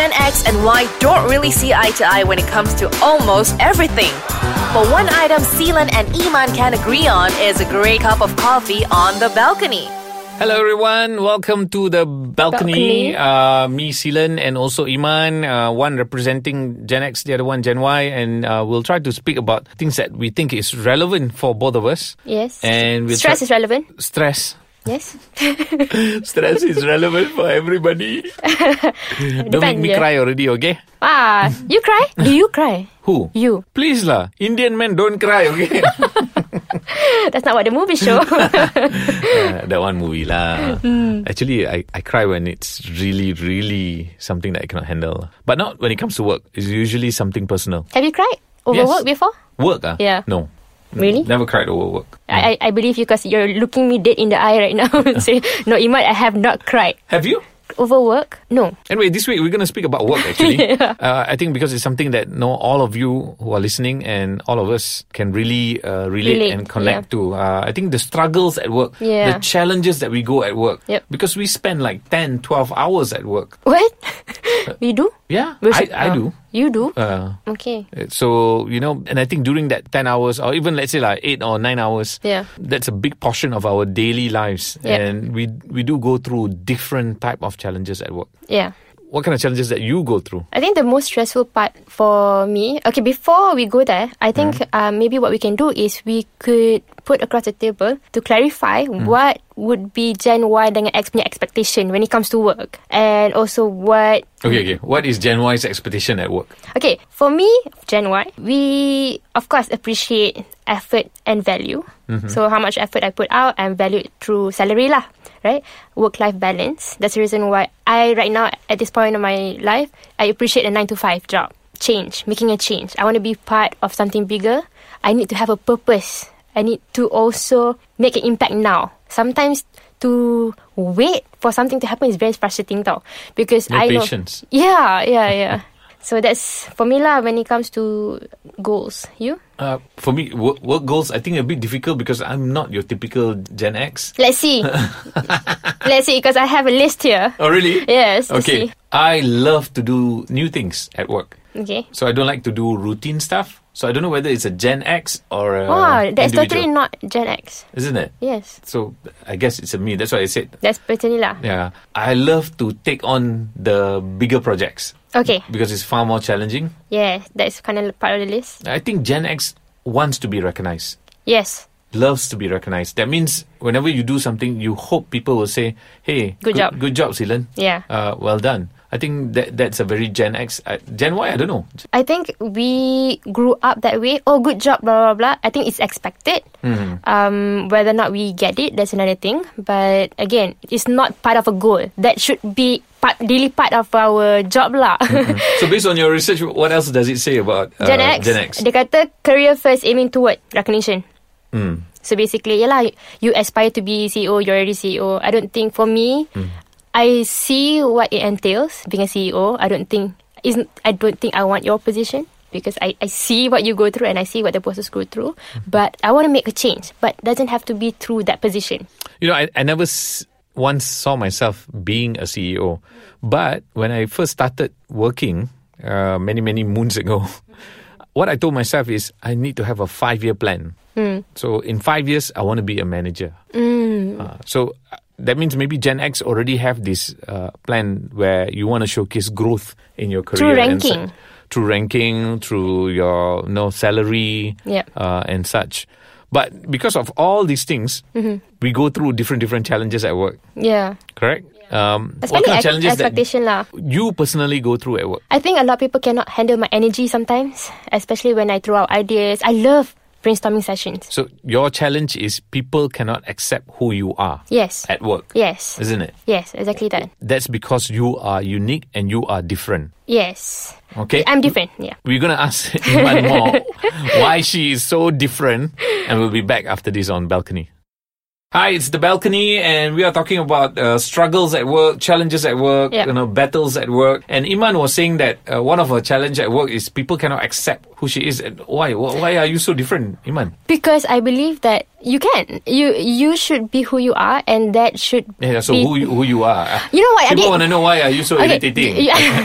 Gen X and Y don't really see eye to eye when it comes to almost everything. But one item Cilan and Iman can agree on is a great cup of coffee on the balcony. Hello everyone, welcome to The Balcony. Me, Cilan, and also Iman, one representing Gen X, the other one Gen Y, and we'll try to speak about things that we think is relevant for both of us. Yes. And we'll stress is relevant. Stress. Yes. Stress is relevant for everybody. Don't make me cry already, okay? Ah, you cry? Do you cry? Who? You. Please lah, Indian men don't cry, okay? That's not what the movie show. That one movie lah. Actually, I cry when it's really, really something that I cannot handle. But not when it comes to work. It's usually something personal. Have you cried over work before? Work? Yeah. No. Really? Never cried over work. I believe you because you're looking me dead in the eye right now and say, no, Iman, I have not cried. Have you? Over work? No. Anyway, this week we're going to speak about work actually. I think because it's something that all of you who are listening and all of us can really relate and connect to. I think the struggles at work, the challenges that we go at work. Yep. Because we spend like 10, 12 hours at work. What? We do? Yeah, I do. You do? Okay. So, and I think during that 10 hours or even let's say like 8 or 9 hours, that's a big portion of our daily lives. Yep. And we do go through different type of challenges at work. Yeah. What kind of challenges that you go through? I think the most stressful part for me... Okay, before we go there, I think maybe what we can do is we could put across the table to clarify what would be Gen Y dengan X punya expectation when it comes to work. And also what... Okay. What is Gen Y's expectation at work? Okay, for me, Gen Y, we, of course, appreciate effort and value. Mm-hmm. So, how much effort I put out and value it through salary lah. Right? Work-life balance. That's the reason why I, right now, at this point in my life, I appreciate a 9-to-5 job. Change. Making a change. I want to be part of something bigger. I need to have a purpose. I need to also make an impact now. Sometimes to wait for something to happen is very frustrating though. Because patience. Yeah. So that's for me lah when it comes to goals. You? For me, work goals, I think a bit difficult because I'm not your typical Gen X. Let's see, because I have a list here. Oh, really? Yes. Okay. I love to do new things at work. Okay. So I don't like to do routine stuff. So I don't know whether it's a Gen X or a that's individual. Totally not Gen X. Isn't it? Yes. So I guess it's a me. That's why I said. That's Petanila. Yeah. I love to take on the bigger projects. Okay. Because it's far more challenging. Yeah, that's kind of part of the list. I think Gen X wants to be recognized. Yes. Loves to be recognized. That means whenever you do something, you hope people will say, hey, good job. Good job, Cilan. Yeah. Well done. I think that's a very Gen X. Gen Y, I don't know. I think we grew up that way. Oh, good job, blah, blah, blah. I think it's expected. Mm-hmm. Whether or not we get it, that's another thing. But again, it's not part of a goal. That should be part of our job lah. Mm-hmm. So based on your research, what else does it say about Gen X? Gen X? Dia kata career first aiming toward recognition. Mm. So basically, you aspire to be CEO, you're already CEO. I don't think for me... I see what it entails being a CEO. I don't think I want your position because I see what you go through and I see what the bosses go through. But I want to make a change, but doesn't have to be through that position. I never once saw myself being a CEO. But when I first started working many, many moons ago, what I told myself is I need to have a 5-year plan. So in 5 years, I want to be a manager. So... That means maybe Gen X already have this plan where you want to showcase growth in your career. Through ranking, through your salary and such. But because of all these things, we go through different challenges at work. Yeah. Correct? Yeah. What kind of challenges that you personally go through at work? I think a lot of people cannot handle my energy sometimes, especially when I throw out ideas. I love brainstorming sessions. So your challenge is people cannot accept who you are. Yes. At work. Yes. Isn't it? Yes, exactly that. That's because you are unique and you are different. Yes. Okay. I'm different, yeah. We're going to ask Iman more why she is so different and we'll be back after this on Balcony. Hi, it's The Balcony and we are talking about struggles at work, challenges at work, battles at work. And Iman was saying that one of her challenges at work is people cannot accept who she is. Why are you so different, Iman? Because I believe that you can. You should be who you are, and that should be who you are. You know what I did? People want to know why are you so irritating.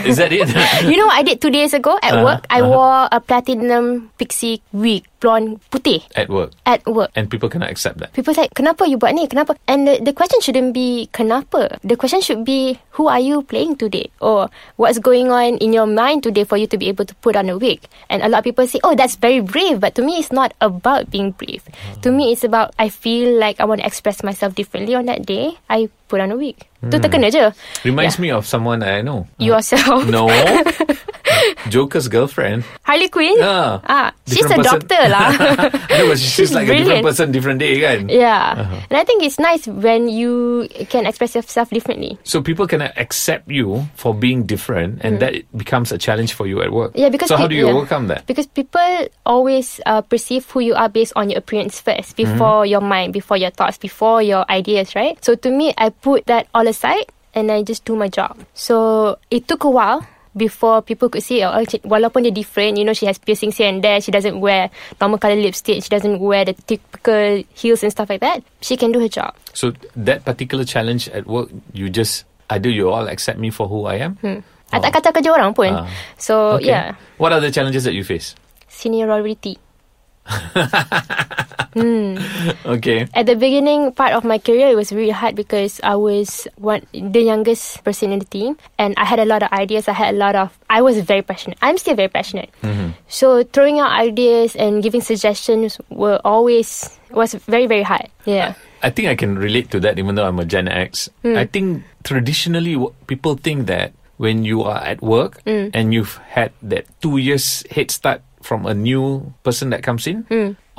Is that it? You know what I did 2 days ago at work? I wore a platinum pixie wig, blonde, putih. At work? At work. And people cannot accept that. People say, kenapa you buat ni? Kenapa? And the question shouldn't be kenapa. The question should be, who are you playing today? Or what's going on in your mind today for you to be able to put on a wig? And a lot of people say, oh, that's very brave. But to me, it's not about being brave. To me, it's about I feel like I want to express myself differently on that day. I put on a wig. Tu terkena je. Reminds me of someone I know. Yourself? No. Joker's girlfriend, Harley Quinn. She's a doctor lah. No, but she's like brilliant. A different person, different day kan. And I think it's nice when you can express yourself differently, so people can accept you for being different, and that becomes a challenge for you at work. Because so how do you overcome that? Because people always perceive who you are based on your appearance first, before your mind, before your thoughts, before your ideas, right? So to me, I put that all aside and I just do my job. So it took a while before people could see, walaupun dia different, you know, she has piercings here and there, she doesn't wear normal colour lipstick, she doesn't wear the typical heels and stuff like that, she can do her job. So that particular challenge at work, you just, either you all accept me for who I am? I tak kata kerja orang pun. So, okay. What are the challenges that you face? Seniority. Okay. At the beginning part of my career, it was really hard because I was the youngest person in the team, and I had a lot of ideas. I was very passionate. I'm still very passionate. So throwing out ideas and giving suggestions was very, very hard. I think I can relate to that, even though I'm a Gen X. I think traditionally people think that when you are at work and you've had that 2 years head start from a new person that comes in,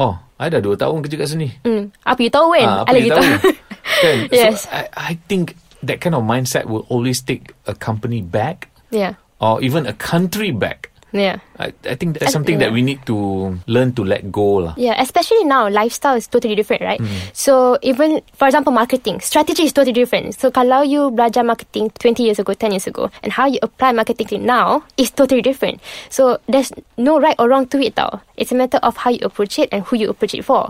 oh, I dah 2 tahun kerja kat sini. Apa you tahu kan? Apa you tahu? Kan? Yes. So I think that kind of mindset will always take a company back, or even a country back. I think that's something that we need to learn to let go lah. Especially now, lifestyle is totally different, right? So even, for example, marketing strategy is totally different. So kalau you belajar marketing 20 years ago, 10 years ago, and how you apply marketing now is totally different. So there's no right or wrong to it tau. It's a matter of how you approach it and who you approach it for.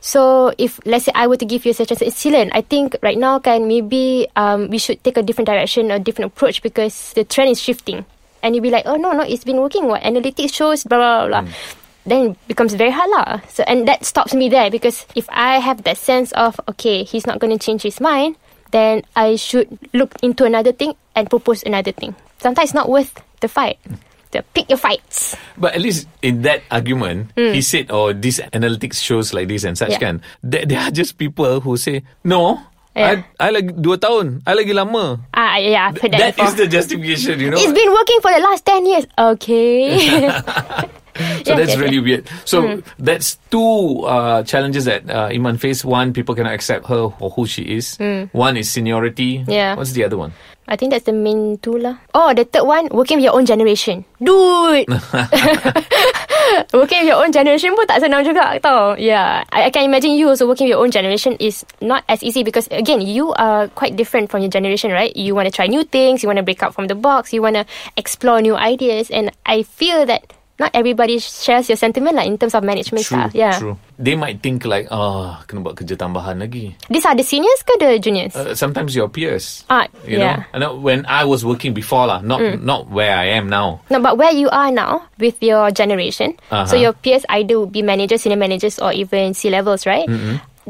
So if, let's say, I were to give you a suggestion, Cilan, I think right now kan, maybe we should take a different direction, a different approach, because the trend is shifting. And you'll be like, oh, no, it's been working. What analytics shows, blah, blah, blah. Then it becomes very hard lah. So, and that stops me there, because if I have that sense of, okay, he's not going to change his mind, then I should look into another thing and propose another thing. Sometimes it's not worth the fight. So pick your fights. But at least in that argument, he said, oh, this analytics shows like this and such kan. There are just people who say, no. I lagi 2 tahun. I lagi lama. I've heard that before. That is the justification, you know. It's been working for the last 10 years. Okay. So that's really weird. So that's two challenges that Iman faced. One, people cannot accept her for who she is. One is seniority. What's the other one? I think that's the main two lah. Oh, the third one, working with your own generation. Dude! Working with your own generation pun tak senang juga tau. I can imagine you also working with your own generation is not as easy, because again, you are quite different from your generation, right? You want to try new things, you want to break out from the box, you want to explore new ideas, and I feel that not everybody shares your sentiment like in terms of management. True. They might think like, kena buat kerja tambahan lagi. These are the seniors ke the juniors? Sometimes your peers. You know, when I was working before lah, not where I am now. No, but where you are now with your generation. So your peers either would be managers, senior managers, or even C-levels, right?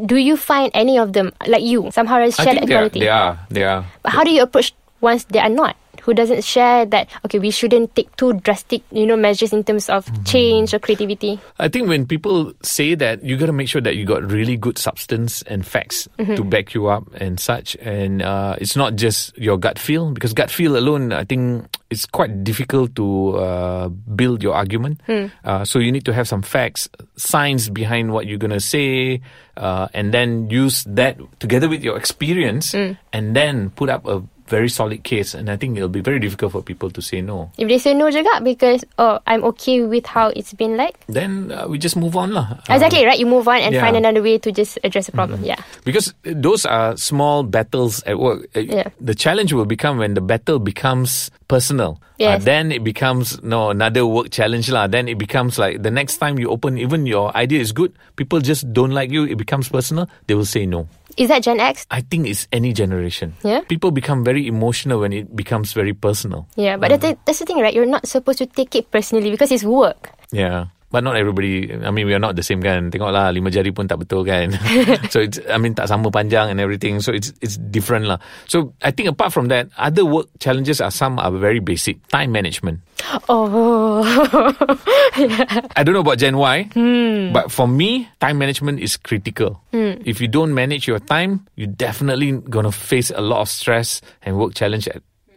Do you find any of them like you somehow share that quality? They are. But how do you approach once they are not? Who doesn't share that, okay, we shouldn't take too drastic, you know, measures in terms of change or creativity? I think when people say that, you got to make sure that you got really good substance and facts to back you up and such. And it's not just your gut feel, because gut feel alone, I think it's quite difficult to build your argument. So you need to have some facts, science behind what you're going to say, and then use that together with your experience and then put up a very solid case, and I think it'll be very difficult for people to say no. If they say no juga because, oh, I'm okay with how it's been like, then we just move on lah. Exactly, right? You move on and find another way to just address the problem. Mm-hmm. Yeah. Because those are small battles at work. The challenge will become when the battle becomes personal. Yes. Then it becomes another work challenge lah. Then it becomes like the next time you open, even your idea is good, people just don't like you. It becomes personal. They will say no. Is that Gen X? I think it's any generation. Yeah. People become very emotional when it becomes very personal. Yeah, but that's the thing, right? You're not supposed to take it personally because it's work. Yeah. But not everybody, I mean, we are not the same kan. Tengoklah, 5 jari pun tak betul kan. So it's, I mean, tak sama panjang and everything. So it's different lah. So I think apart from that, other work challenges are very basic. Time management. Oh. Yeah. I don't know about Gen Y, but for me, time management is critical. If you don't manage your time, you're definitely gonna face a lot of stress and work challenge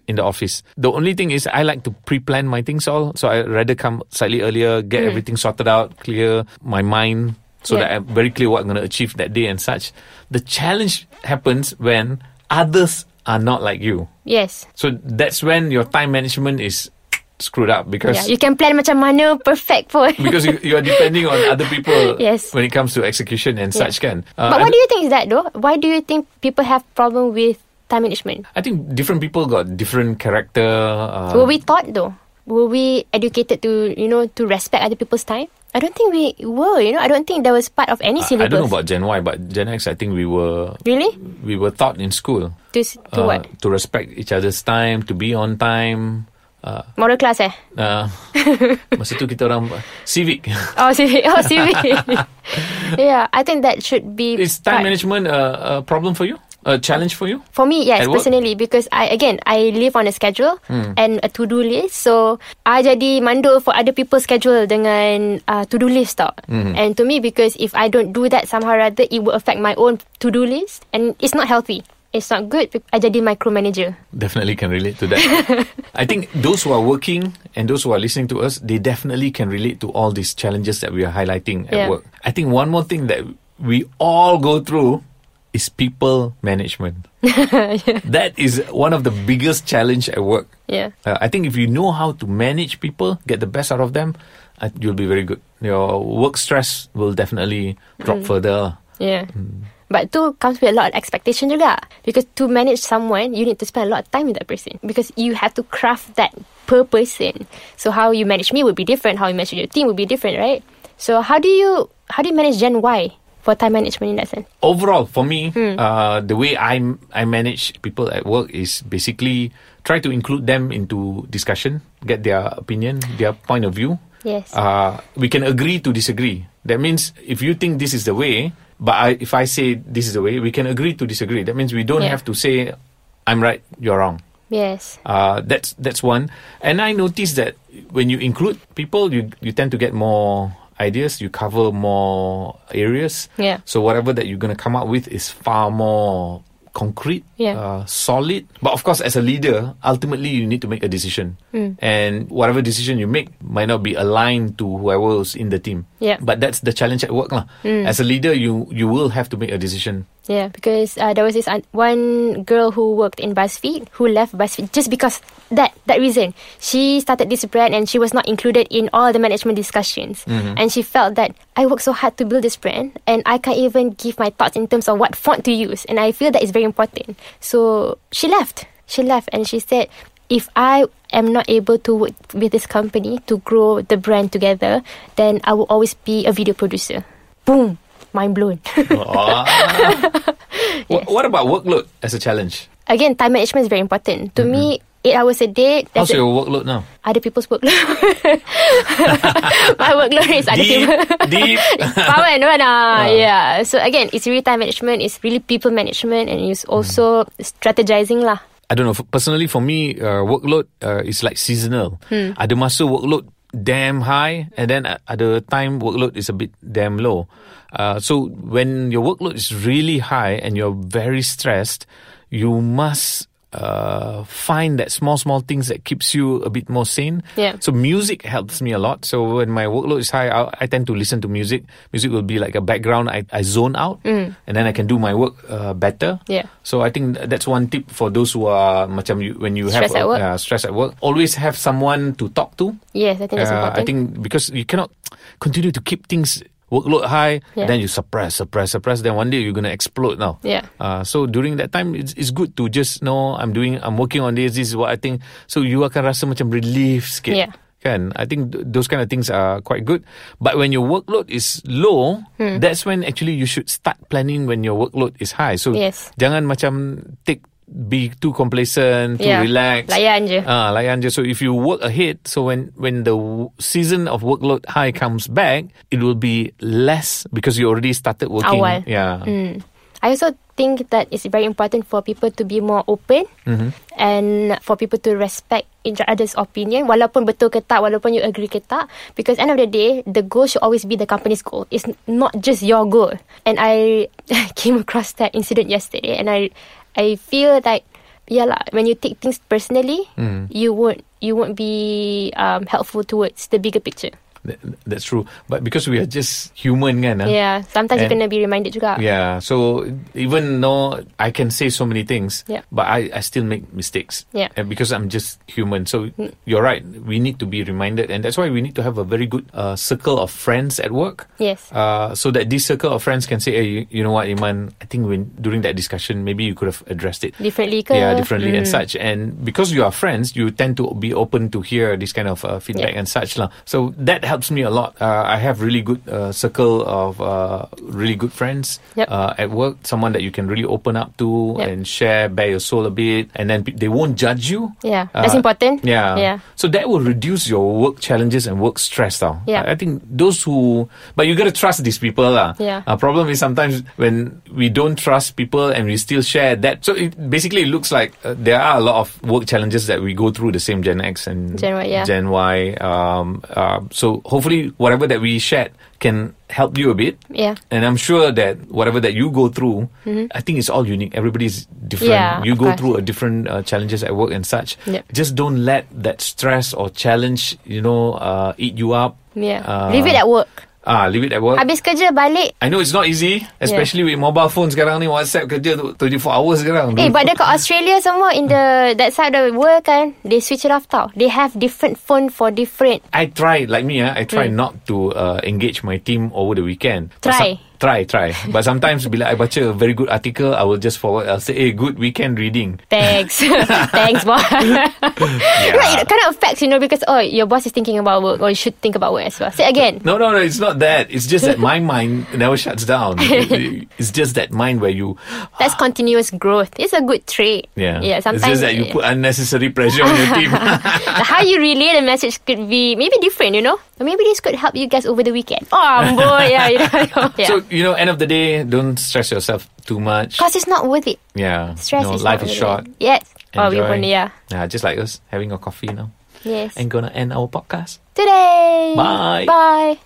in the office. The only thing is I like to pre-plan my things all. So I rather come slightly earlier, get everything sorted out, clear my mind so that I'm very clear what I'm going to achieve that day and such. The challenge happens when others are not like you. Yes. So that's when your time management is screwed up because... Yeah, you can plan macam mana perfect pun. Because you are depending on other people when it comes to execution and such kan. But what do you think is that though? Why do you think people have problem with time management? I think different people got different character. Were we taught though? Were we educated to, to respect other people's time? I don't think we were, I don't think that was part of any syllabus. I don't know about Gen Y, but Gen X, I think we were... Really? We were taught in school. To what? To respect each other's time, to be on time. Moral class masa tu kita orang civic. Oh civic Yeah, I think that should be... Is time management a problem for you? A challenge for you? For me, yes, personally, because I live on a schedule and a to-do list. So, I jadi mandul for other people's schedule dengan to-do list tau. And to me, because if I don't do that somehow or other, it will affect my own to-do list and it's not healthy. It's not good. I jadi micromanager. Definitely can relate to that. I think those who are working and those who are listening to us, they definitely can relate to all these challenges that we are highlighting at work. I think one more thing that we all go through is people management. That is one of the biggest challenge at work. I think if you know how to manage people, get the best out of them, you'll be very good. Your work stress will definitely drop further. But too comes with a lot of expectation juga. Because to manage someone, you need to spend a lot of time with that person. Because you have to craft that per person. So how you manage me would be different. How you manage your team would be different, right? So how do you manage Gen Y for time management in that sense? Overall, for me, the way I manage people at work is basically try to include them into discussion, get their opinion, their point of view. Yes. We can agree to disagree. That means if you think this is the way, but if I say this is the way, we can agree to disagree. That means we don't have to say, I'm right, you're wrong. Yes. That's one. And I noticed that when you include people, you tend to get more ideas, you cover more areas. Yeah. So whatever that you're going to come up with is far more concrete, solid. But of course, as a leader, ultimately you need to make a decision. And whatever decision you make might not be aligned to whoever is in the team. Yeah. But that's the challenge at work lah. As a leader, you will have to make a decision. Yeah, because there was this one girl who worked in BuzzFeed who left BuzzFeed just because that reason. She started this brand and she was not included in all the management discussions. And she felt that I worked so hard to build this brand and I can't even give my thoughts in terms of what font to use. And I feel that is very important. So she left and she said, if I am not able to work with this company to grow the brand together, then I will always be a video producer. Boom. Mind blown. What about workload as a challenge? Again, time management is very important. To me, 8 hours a day. How's your workload now? Other people's workload. My workload is other people's. Deep. Power and yeah. So again, it's really time management. It's really people management. And it's also strategizing lah. I don't know. Personally, for me, workload is like seasonal. Ada masa workload damn high, and then at the time workload is a bit damn low. So when your workload is really high and you're very stressed, you must find that small things that keeps you a bit more sane. Yeah. So music helps me a lot. So when my workload is high, I tend to listen to music. Music will be like a background. I zone out, and then I can do my work better. Yeah. So I think that's one tip for those who are when you stress have stress at work. Always have someone to talk to. Yes, I think that's important. I think because you cannot continue to keep things workload high, then you suppress. Then one day you're gonna explode now. Yeah. So during that time, it's good to just know I'm working on this. This is what I think. So you akan rasa macam relief sikit. Yeah. Kan? I think those kind of things are quite good. But when your workload is low, that's when actually you should start planning when your workload is high. So jangan macam be too complacent, too relaxed. Layan je. So if you work ahead, so when the season of workload high comes back, it will be less because you already started working. Awal. Yeah. I also think that it's very important for people to be more open and for people to respect each other's opinion, walaupun betul ke tak, walaupun you agree ke tak, because end of the day, the goal should always be the company's goal. It's not just your goal. And I came across that incident yesterday, and I feel like, when you take things personally, you won't be helpful towards the bigger picture. That's true. But because we are just human, kan? Yeah, sometimes you're going to be reminded juga. Yeah, so even though I can say so many things, but I still make mistakes. Yeah. Because I'm just human. So you're right, we need to be reminded. And that's why we need to have a very good circle of friends at work. Yes. So that this circle of friends can say, hey, you know what, Iman, I think during that discussion, maybe you could have addressed it differently. Yeah, differently and such. And because you are friends, you tend to be open to hear this kind of feedback and such. So that helps me a lot. I have really good circle of really good friends at work. Someone that you can really open up to and share, bare your soul a bit, and then they won't judge you. Yeah, that's important. Yeah. So that will reduce your work challenges and work stress. Yeah. I think those who, but you gotta trust these people. Yeah. Problem is sometimes when we don't trust people and we still share that. So it basically looks like there are a lot of work challenges that we go through the same Gen X and Gen Y. So hopefully whatever that we shared can help you a bit. Yeah. And I'm sure that whatever that you go through, I think it's all unique. Everybody's different. Yeah, you go through a different challenges at work and such. Yep. Just don't let that stress or challenge, eat you up. Yeah. Leave it at work. Leave it at work. Habis kerja balik. I know it's not easy, especially with mobile phones sekarang ni. WhatsApp kerja 24 hours sekarang. But dekat Australia semua in that side of the world kan, they switch it off tau. They have different phone for different. I try I try not to engage my team over the weekend. Try. But sometimes bila I baca a very good article, I will just forward. I'll say, hey, good weekend reading. Thanks. Thanks, boss. It kind of affects, because, your boss is thinking about work, or you should think about work as well. Say again. No, it's not that. It's just that my mind never shuts down. It's just that mind where you... That's continuous growth. It's a good trait. Yeah. Sometimes it's just that you put unnecessary pressure on your team. How you relay the message could be maybe different, Or maybe this could help you guys over the weekend. Oh, boy, yeah. So, end of the day, don't stress yourself too much. Because it's not worth it. Yeah. Stress is life is short. Yes. Enjoy. Yeah, just like us, having a coffee now. Yes. And gonna end our podcast. Today. Bye.